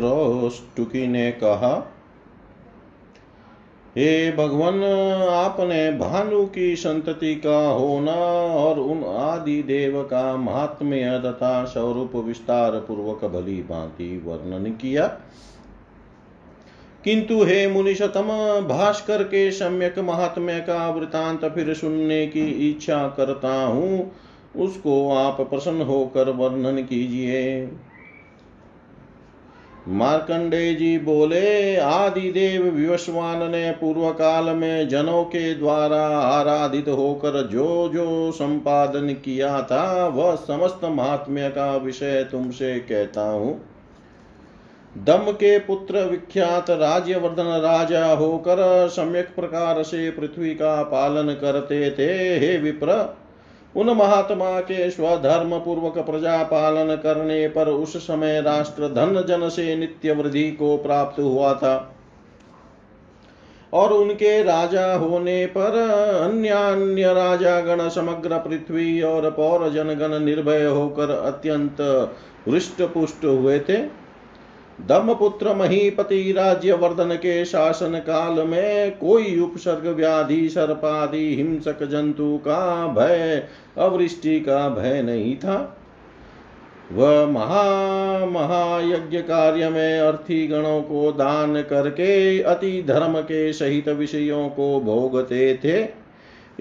क्रौष्टुकी ने कहा, हे भगवन, आपने भानु की संतति का होना और उन आदि देव का महात्म्य तथा स्वरूप विस्तार पूर्वक भली भांति वर्णन किया, किंतु हे मुनिशतम, भास्कर के सम्यक महात्म्य का वृतांत फिर सुनने की इच्छा करता हूँ, उसको आप प्रसन्न होकर वर्णन कीजिए। मार्कंडेय जी बोले, आदिदेव विवस्वान ने पूर्व काल में जनों के द्वारा आराधित होकर जो जो संपादन किया था वह समस्त महात्म्य का विषय तुमसे कहता हूँ। दम के पुत्र विख्यात राज्यवर्धन राजा होकर सम्यक प्रकार से पृथ्वी का पालन करते थे। हे विप्र, उन महात्मा के स्वधर्म पूर्वक प्रजा पालन करने पर उस समय राष्ट्र धन जन से नित्य वृद्धि को प्राप्त हुआ था और उनके राजा होने पर अन्य अन्य राजागण समग्र पृथ्वी और पौर जनगण निर्भय होकर अत्यंत हृष्ट पुष्ट हुए थे। दमपुत्र महीपति राज्यवर्धन के शासन काल में कोई उपसर्ग व्याधि, सर्पादि, हिंसक जंतु का भय, अवृष्टि का भय नहीं था। वह महामहायज्ञ कार्य में अर्थी गणों को दान करके अति धर्म के सहित विषयों को भोगते थे।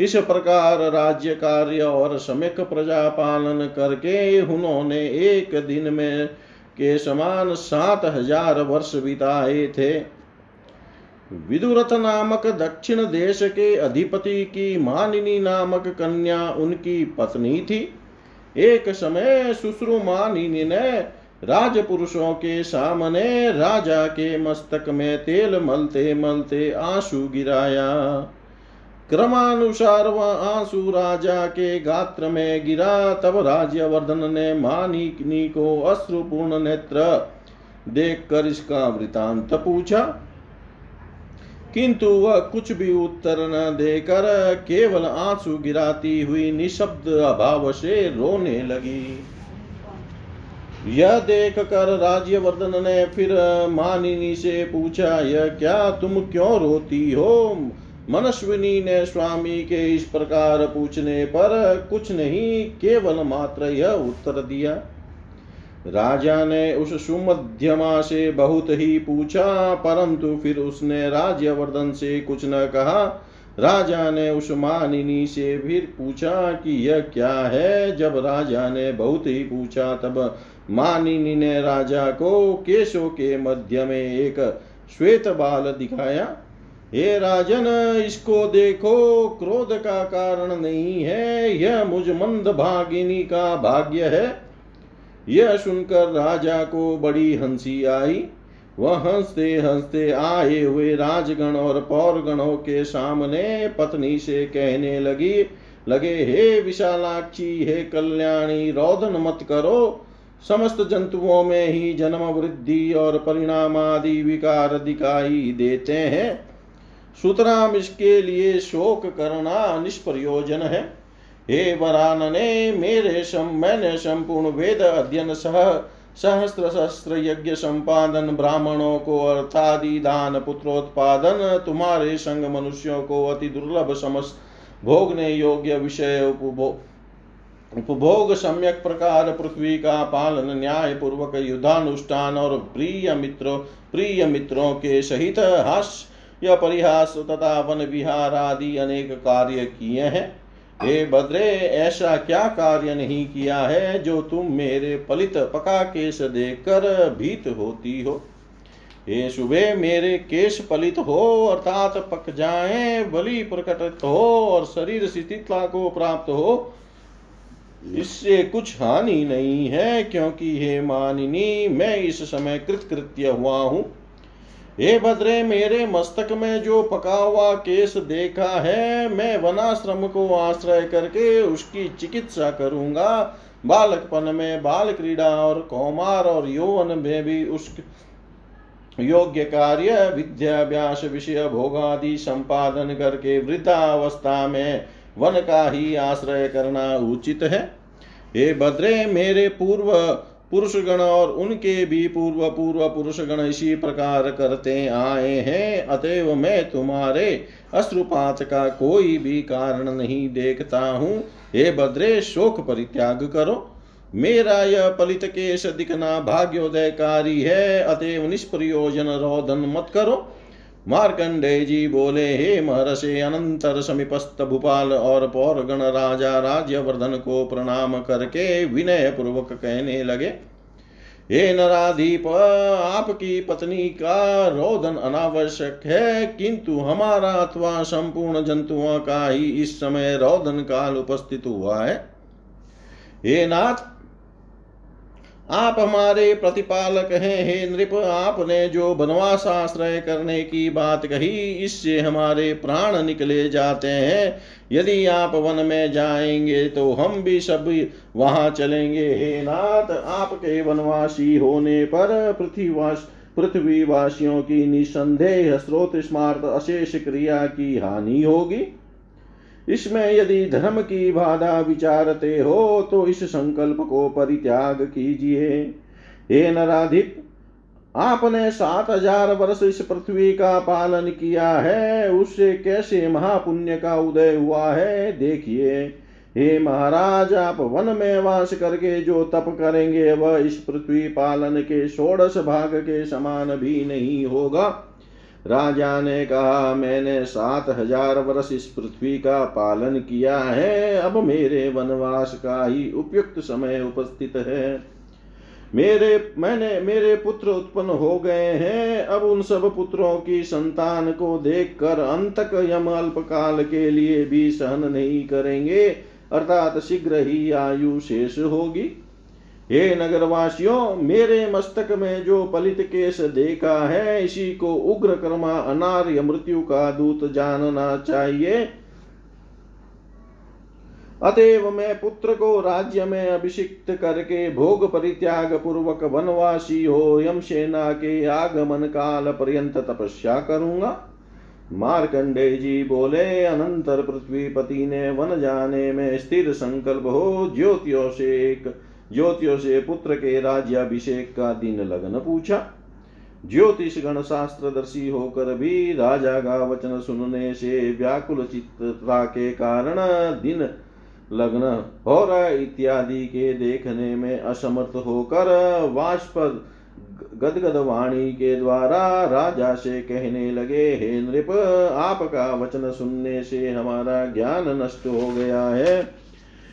इस प्रकार राज्य कार्य और सम्यक प्रजा पालन करके उन्होंने एक दिन में के समान 7000 वर्ष बिताए थे। विदुरथ नामक दक्षिण देश के अधिपति की मानिनी नामक कन्या उनकी पत्नी थी। एक समय सुश्रु मानिनी ने राजपुरुषों के सामने राजा के मस्तक में तेल मलते मलते आंसू गिराया। क्रमानुसार वह आंसू राजा के गात्र में गिरा। तब राज्यवर्धन ने मानिनी को अश्रुपूर्ण नेत्र देखकर इसका वृतांत पूछा, किंतु वह कुछ भी उत्तर न देकर केवल आंसू गिराती हुई निशब्द अभाव से रोने लगी। यह देख कर राज्यवर्धन ने फिर मानिनी से पूछा, यह क्या, तुम क्यों रोती हो? मनस्विनी ने स्वामी के इस प्रकार पूछने पर कुछ नहीं, केवल मात्र यह उत्तर दिया। राजा ने उस सुमध्यमा से बहुत ही पूछा, परंतु फिर उसने राज्यवर्धन से कुछ न कहा। राजा ने उस मानिनी से फिर पूछा कि यह क्या है? जब राजा ने बहुत ही पूछा तब मानिनी ने राजा को केशों के मध्य में एक श्वेत बाल दिखाया। हे राजन, इसको देखो, क्रोध का कारण नहीं है, यह मुझ मंद भागिनी का भाग्य है। यह सुनकर राजा को बड़ी हंसी आई। वह हंसते हंसते आए हुए राजगण और पौरगणों के सामने पत्नी से कहने लगे, हे विशालाक्षी, हे कल्याणी, रोदन मत करो। समस्त जंतुओं में ही जन्म, वृद्धि और परिणाम आदि विकार दिखाई देते हैं, सुतराम इसके लिए शोक करना निष्प्रयोजन है। हे वरानने, मैंने संपूर्ण वेद अध्ययन सह सहस्त्र सहस्त्र यज्ञ संपादन, ब्राह्मणों को अर्थादि दान, पुत्रोत्पादन, तुम्हारे संग मनुष्यों को अति दुर्लभ समझ भोगने योग्य विषय उपभोग, सम्यक प्रकार पृथ्वी का पालन, न्याय पूर्वक युद्धानुष्ठान और प्रिय मित्रों के सहित हास्य यह परिहास तथा वन विहार आदि अनेक कार्य किए हैं। हे भद्रे, ऐसा क्या कार्य नहीं किया है जो तुम मेरे पलित पका केश देखकर भीत होती हो? हे शुभे, मेरे केश पलित हो अर्थात पक जाएं, बलि प्रकटित हो और शरीर शिथिलता को प्राप्त हो, इससे कुछ हानि नहीं है, क्योंकि हे मानिनी, मैं इस समय कृतकृत्य हुआ हूँ। हे भद्रे, मेरे मस्तक में जो पका हुआ केश देखा है, मैं वनाश्रम को आश्रय करके उसकी चिकित्सा करूंगा। बालकपन में बाल क्रीड़ा और कौमार और यौवन में भी उसके योग्य कार्य, विद्याभ्यास, विषय भोगादि संपादन करके वृद्धावस्था में वन का ही आश्रय करना उचित है। हे भद्रे, मेरे पूर्व पुरुषगण और उनके भी पूर्व पुरुषगण इसी प्रकार करते आए हैं। अतएव मैं तुम्हारे अश्रुपात का कोई भी कारण नहीं देखता हूँ। हे भद्रे, शोक परित्याग करो। मेरा यह पलित केश दिखना भाग्योदयकारी है, अतएव निष्प्रयोजन रोदन मत करो। मार्कंडेय जी बोले, हे महर्षे, अनंतर समीपस्थ भूपाल और पौरगण राजा राज्यवर्धन को प्रणाम करके विनय पूर्वक कहने लगे, हे नराधीप, आपकी पत्नी का रोदन अनावश्यक है, किंतु हमारा अथवा संपूर्ण जंतुओं का ही इस समय रोदन काल उपस्थित हुआ है। हे नाथ, आप हमारे प्रतिपालक हैं। हे नृप, आपने जो वनवास आश्रय करने की बात कही, इससे हमारे प्राण निकले जाते हैं। यदि आप वन में जाएंगे तो हम भी सब वहां चलेंगे। हे नाथ, आपके वनवासी होने पर पृथ्वीवासियों की निसंदेह स्रोत स्मार्त अशेष क्रिया की हानि होगी। इसमें यदि धर्म की बाधा विचारते हो तो इस संकल्प को परित्याग कीजिए। हे नराधिप, आपने 7,000 वर्ष इस पृथ्वी का पालन किया है, उससे कैसे महापुण्य का उदय हुआ है देखिए। हे महाराज, आप वन में वास करके जो तप करेंगे वह इस पृथ्वी पालन के 16 भाग के समान भी नहीं होगा। राजा ने कहा, मैंने 7,000 वर्ष इस पृथ्वी का पालन किया है, अब मेरे वनवास का ही उपयुक्त समय उपस्थित है। मेरे पुत्र उत्पन्न हो गए हैं। अब उन सब पुत्रों की संतान को देखकर अंतक यम अल्पकाल के लिए भी सहन नहीं करेंगे, अर्थात शीघ्र ही आयु शेष होगी। हे नगरवासियों, मेरे मस्तक में जो पलित केश देखा है, इसी को उग्रकर्मा अनार्य मृत्यु का दूत जानना चाहिए। अतएव मैं पुत्र को राज्य में अभिषिक्त करके भोग परित्याग पूर्वक वनवासी हो यम सेना के आगमन काल पर्यंत तपस्या करूंगा। मार्कंडेय जी बोले, अनंतर पृथ्वीपति ने वन जाने में स्थिर संकल्प हो ज्योतियों से पुत्र के राज्याभिषेक का दिन लगन पूछा। ज्योतिष गण शास्त्रदर्शी होकर भी राजा का वचन सुनने से व्याकुल चित्तता के कारण दिन लगन और इत्यादि के देखने में असमर्थ होकर वाष्प गदगद वाणी के द्वारा राजा से कहने लगे, हे नृप, आपका वचन सुनने से हमारा ज्ञान नष्ट हो गया है।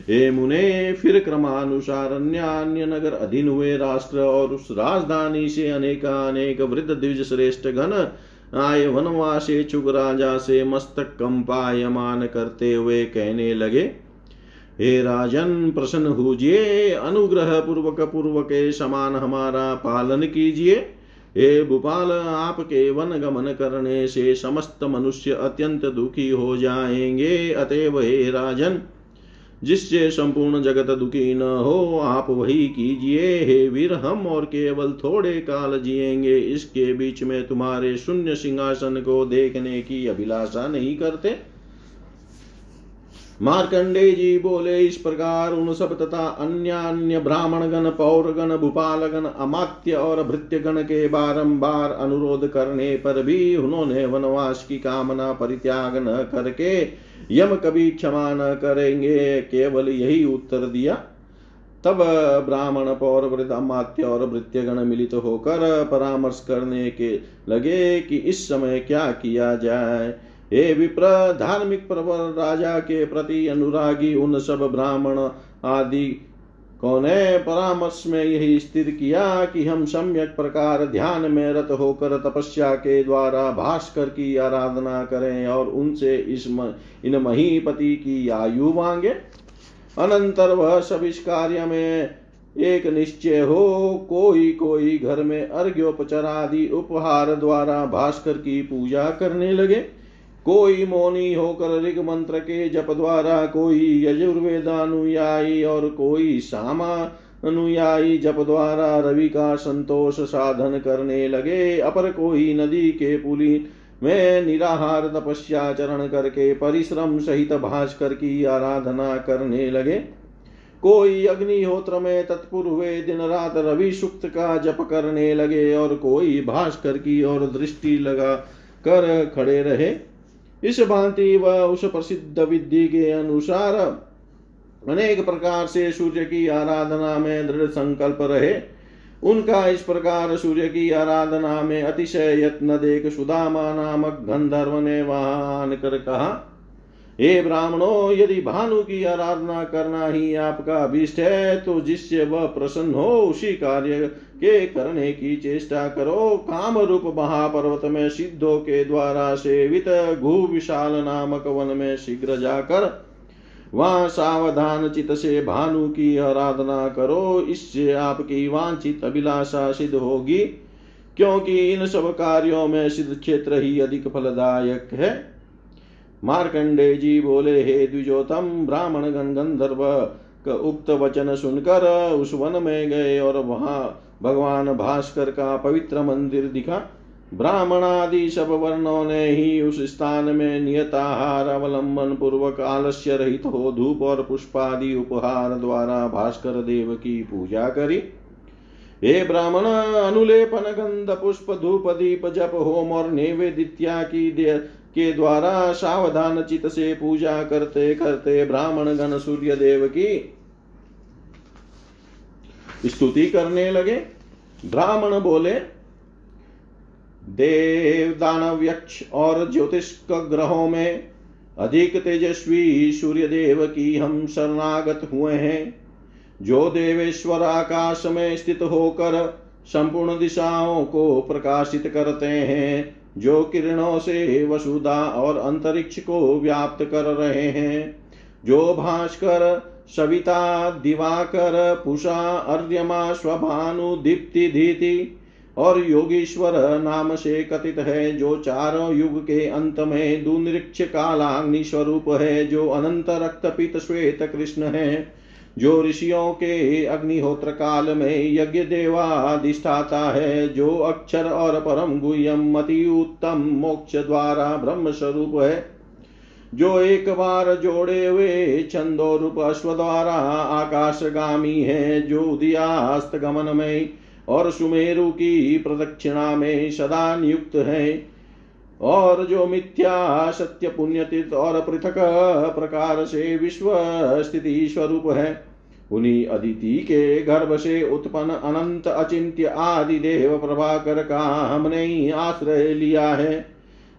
हे मुने, फिर क्रमानुसार अन्य नगर अधीन हुए राष्ट्र और उस राजधानी से अनेकानेक वृद्ध द्विज श्रेष्ठ गण आए। वनवासी चुग राजा से मस्तक कंपायमान करते हुए कहने लगे, हे राजन, प्रसन्न होजिए, अनुग्रह पूर्वक के समान हमारा पालन कीजिए। हे भूपाल, आपके वन गमन करने से समस्त मनुष्य अत्यंत दुखी हो जाएंगे। अतएव हे राजन, जिससे संपूर्ण जगत दुखी न हो, आप वही कीजिए। हे वीर, हम और केवल थोड़े काल जिएंगे, इसके बीच में तुम्हारे शून्य सिंहासन को देखने की अभिलाषा नहीं करते। मार्कंडेय जी बोले, इस प्रकार उन सब तथा अन्य ब्राह्मणगण, पौरगण, भूपालगण, अमात्य और भृत्यगण के बारंबार अनुरोध करने पर भी उन्होंने वनवास की कामना परित्याग न करके यम कभी क्षमा न करेंगे, केवल यही उत्तर दिया। तब ब्राह्मण, पौर, वृद्ध, अमात्य और भृत्यगण मिलित होकर परामर्श करने के लगे कि इस समय क्या किया जाए। हे विप्र, धार्मिक प्रवर राजा के प्रति अनुरागी उन सब ब्राह्मण आदि को ने परामर्श में यही स्थिर किया कि हम सम्यक प्रकार ध्यान में रत होकर तपस्या के द्वारा भास्कर की आराधना करें और उनसे इन महीपति की आयु मांगे। अनंतर वह सब इस कार्य में एक निश्चय हो। कोई घर में अर्घ्योपचार आदि उपहार द्वारा भास्कर की पूजा करने लगे। कोई मौनी होकर ऋग मंत्र के जप द्वारा, कोई यजुर्वेदानुयायी और कोई सामानुयायी जप द्वारा रवि का संतोष साधन करने लगे। अपर कोई नदी के पुलिन में निराहार तपस्या चरण करके परिश्रम सहित भास्कर की आराधना करने लगे। कोई अग्निहोत्र में तत्पर हुए दिन रात रवि सूक्त का जप करने लगे और कोई भास्कर की ओर दृष्टि लगा कर खड़े रहे। इस भांति वह उस प्रसिद्ध विधि के अनुसार अनेक प्रकार से सूर्य की आराधना में दृढ़ संकल्प रहे। उनका इस प्रकार सूर्य की आराधना में अतिशय यत्न देख सुदामा नामक गंधर्व ने वहां आनकर कहा, हे ब्राह्मणों, यदि भानु की आराधना करना ही आपका अभीष्ट है तो जिससे वह प्रसन्न हो उसी कार्य के करने की चेष्टा करो। काम रूप महापर्वत में सिद्धों के द्वारा सेवित घू विशाल नामक वन में शीघ्र जाकर वहां सावधान चित से भानु की आराधना करो, इससे आपकी वांछित अभिलाषा सिद्ध होगी, क्योंकि इन सब कार्यों में सिद्ध क्षेत्र ही अधिक फलदायक है। मार्कंडेय जी बोले, हे द्विजोतम, ब्राह्मण गंधर्व का उक्त वचन सुनकर उस वन में गए और वहां भगवान भास्कर का पवित्र मंदिर दिखा। ब्राह्मण आदि सब वर्णों ने ही उस स्थान में नियताहार अवलंबन पूर्वक आलस्य रहित हो धूप और पुष्पादि उपहार द्वारा भास्कर देव की पूजा करी। हे ब्राह्मण, अनुलेपन गंध पुष्प धूप दीप जप होम और नैवेद्य की के द्वारा सावधान चित से पूजा करते करते ब्राह्मण गण सूर्य देव की स्तुति करने लगे। ब्राह्मण बोले, देव दानव यक्ष और ज्योतिष ग्रहों में अधिक तेजस्वी सूर्य देव की हम शरणागत हुए हैं, जो देवेश्वर आकाश में स्थित होकर संपूर्ण दिशाओं को प्रकाशित करते हैं, जो किरणों से वसुधा और अंतरिक्ष को व्याप्त कर रहे हैं, जो भास्कर सविता दिवाकर पूषा अर्यमा स्वभानु दीप्ति धीति और योगीश्वर नाम से कथित है, जो चारों युग के अंत में दुनिरीक्ष कालाग्नि स्वरूप है, जो अनंत रक्तपीत श्वेत कृष्ण है, जो ऋषियों के अग्निहोत्र काल में यज्ञ देवा अधिष्ठाता है, जो अक्षर और परम गुह्यम अति उत्तम मोक्ष द्वारा ब्रह्म स्वरूप है, जो एक बार जोड़े हुए छंदो रूप अश्व द्वारा आकाशगामी है, जो उदयास्त गमन में और सुमेरु की प्रदक्षिणा में सदा नियुक्त है, और जो मिथ्या सत्य पुण्यतीर्थ और पृथक प्रकार से विश्व स्थिति स्वरूप है, उन्हीं अदिति के गर्भ से उत्पन्न अनंत अचिंत्य आदि देव प्रभाकर का हमने ही आश्रय लिया है,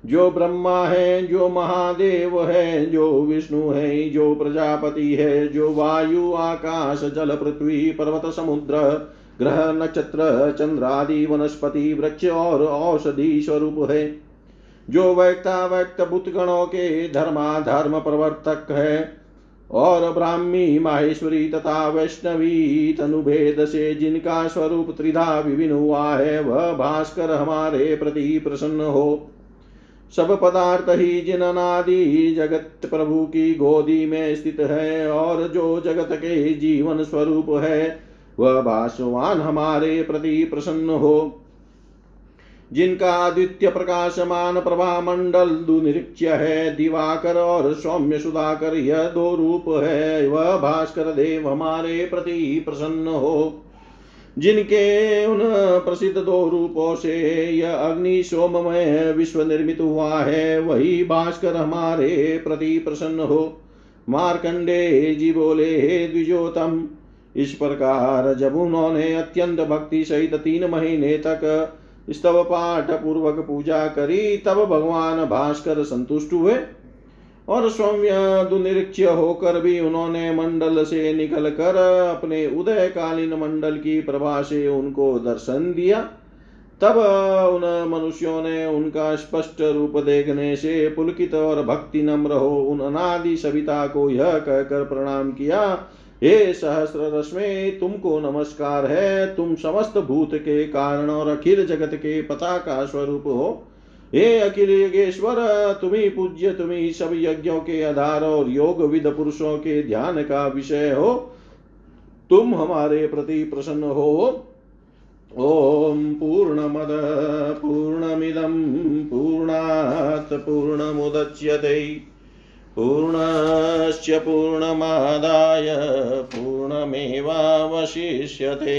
जो ब्रह्मा है, जो महादेव है, जो विष्णु है, जो प्रजापति है, जो वायु आकाश जल पृथ्वी पर्वत समुद्र ग्रह नक्षत्र चंद्रादि वनस्पति वृक्ष और औषधि स्वरूप है, जो व्यक्ताव्यक्त भूतगणों के धर्माधर्म प्रवर्तक है, और ब्राह्मी माहेश्वरी तथा वैष्णवी तनुभेद से जिनका स्वरूप त्रिधा विभिन्न हुआ है, वह भास्कर हमारे प्रति प्रसन्न हो। सब पदार्थ ही जिन अनादि जगत प्रभु की गोदी में स्थित है और जो जगत के जीवन स्वरूप है, वह भास्वान हमारे प्रति प्रसन्न हो। जिनका द्वितीय प्रकाशमान प्रभा मंडल दुनिरीक्ष्य है, दिवाकर और सौम्य सुधाकर यह दो रूप है, वह भास्कर देव हमारे प्रति प्रसन्न हो। जिनके उन प्रसिद्ध दो रूपों से यह अग्नि सोममय विश्व निर्मित हुआ है, वही भास्कर हमारे प्रति प्रसन्न हो। मार्कंडेय जी बोले, हे द्विजोतम, इस प्रकार जब उन्होंने अत्यंत भक्ति सहित 3 महीने तक स्तव पाठ पूर्वक पूजा करी, तब भगवान भास्कर संतुष्ट हुए और सौम्य दुनिरीक्ष्य होकर भी उन्होंने मंडल से निकलकर अपने उदयकालीन मंडल की प्रभा से उनको दर्शन दिया। तब उन मनुष्यों ने उनका स्पष्ट रूप देखने से पुलकित और भक्ति नम्र हो उन अनादि सविता को यह कहकर प्रणाम किया, हे सहस्र रश्मि, तुमको नमस्कार है, तुम समस्त भूत के कारण और अखिल जगत के पता का स्वरूप हो। हे अखिल योगेश्वर, तुम्ही पूज्य, तुम्ही सब यज्ञों के आधार और योग विद पुरुषों के ध्यान का विषय हो, तुम हमारे प्रति प्रसन्न हो। ओम पूर्णमद पूर्णमिदं पूर्णात् पूर्णमुदच्यते पूर्णस्य पूर्णमादाय पूर्ण मेवावशिष्यते।